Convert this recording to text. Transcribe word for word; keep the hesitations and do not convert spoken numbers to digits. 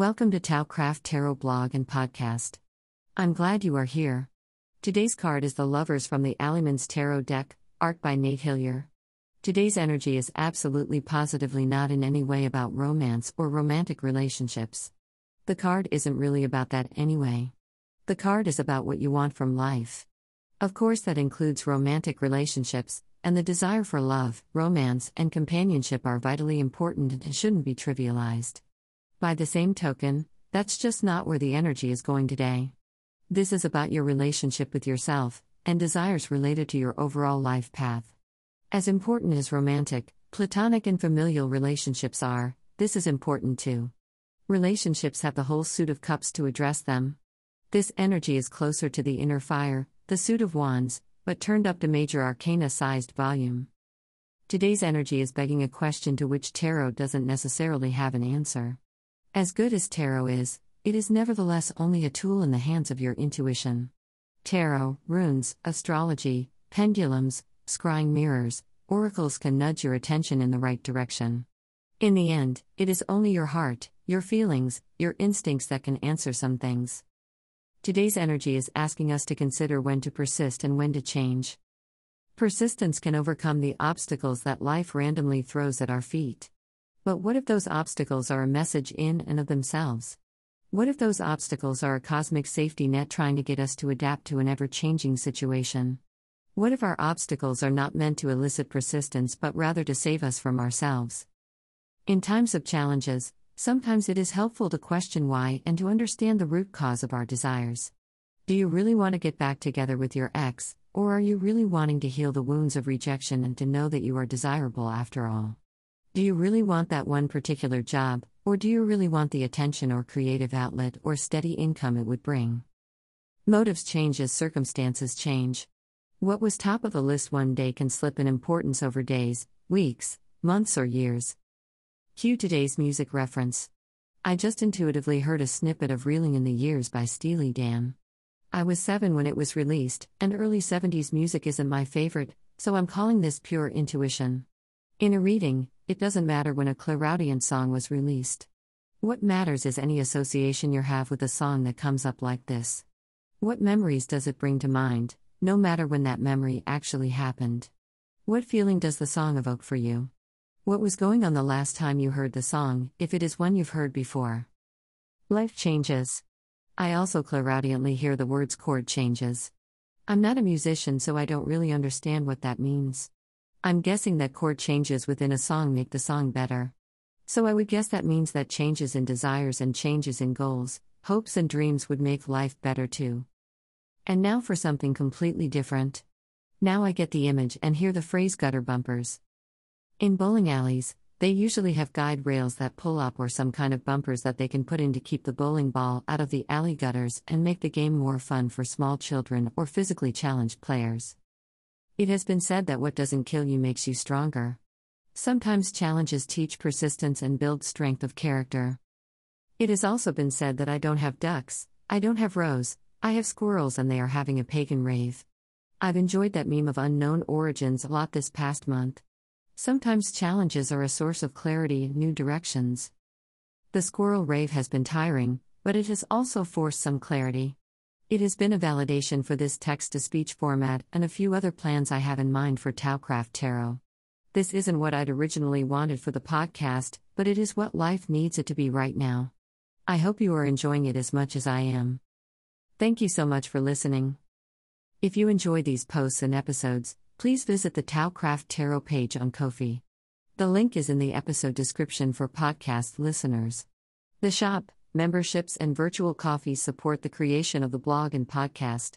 Welcome to Tao Craft Tarot blog and podcast. I'm glad you are here. Today's card is the Lovers from the Alleyman's Tarot Deck, art by Nate Hillier. Today's energy is absolutely positively not in any way about romance or romantic relationships. The card isn't really about that anyway. The card is about what you want from life. Of course, that includes romantic relationships, and the desire for love, romance, and companionship are vitally important and shouldn't be trivialized. By the same token, that's just not where the energy is going today. This is about your relationship with yourself, and desires related to your overall life path. As important as romantic, platonic, and familial relationships are, this is important too. Relationships have the whole suit of cups to address them. This energy is closer to the inner fire, the suit of wands, but turned up to major arcana-sized volume. Today's energy is begging a question to which tarot doesn't necessarily have an answer. As good as tarot is, it is nevertheless only a tool in the hands of your intuition. Tarot, runes, astrology, pendulums, scrying mirrors, oracles can nudge your attention in the right direction. In the end, it is only your heart, your feelings, your instincts that can answer some things. Today's energy is asking us to consider when to persist and when to change. Persistence can overcome the obstacles that life randomly throws at our feet. But what if those obstacles are a message in and of themselves? What if those obstacles are a cosmic safety net trying to get us to adapt to an ever-changing situation? What if our obstacles are not meant to elicit persistence but rather to save us from ourselves? In times of challenges, sometimes it is helpful to question why and to understand the root cause of our desires. Do you really want to get back together with your ex, or are you really wanting to heal the wounds of rejection and to know that you are desirable after all? Do you really want that one particular job, or do you really want the attention or creative outlet or steady income it would bring? Motives change as circumstances change. What was top of the list one day can slip in importance over days, weeks, months, or years. Cue today's music reference. I just intuitively heard a snippet of Reeling in the Years by Steely Dan. I was seven when it was released, and early seventies music isn't my favorite, so I'm calling this pure intuition. In a reading, it doesn't matter when a Clairaudient song was released. What matters is any association you have with a song that comes up like this. What memories does it bring to mind, no matter when that memory actually happened? What feeling does the song evoke for you? What was going on the last time you heard the song, if it is one you've heard before? Life changes. I also clairaudiently hear the words chord changes. I'm not a musician, so I don't really understand what that means. I'm guessing that chord changes within a song make the song better. So I would guess that means that changes in desires and changes in goals, hopes and dreams would make life better too. And now for something completely different. Now I get the image and hear the phrase gutter bumpers. In bowling alleys, they usually have guide rails that pull up or some kind of bumpers that they can put in to keep the bowling ball out of the alley gutters and make the game more fun for small children or physically challenged players. It has been said that what doesn't kill you makes you stronger. Sometimes challenges teach persistence and build strength of character. It has also been said that I don't have ducks, I don't have rows, I have squirrels, and they are having a pagan rave. I've enjoyed that meme of unknown origins a lot this past month. Sometimes challenges are a source of clarity and new directions. The squirrel rave has been tiring, but it has also forced some clarity. It has been a validation for this text-to-speech format and a few other plans I have in mind for Tao Craft Tarot. This isn't what I'd originally wanted for the podcast, but it is what life needs it to be right now. I hope you are enjoying it as much as I am. Thank you so much for listening. If you enjoy these posts and episodes, please visit the Tao Craft Tarot page on Ko-fi. The link is in the episode description for podcast listeners. The shop, memberships, and virtual coffees support the creation of the blog and podcast.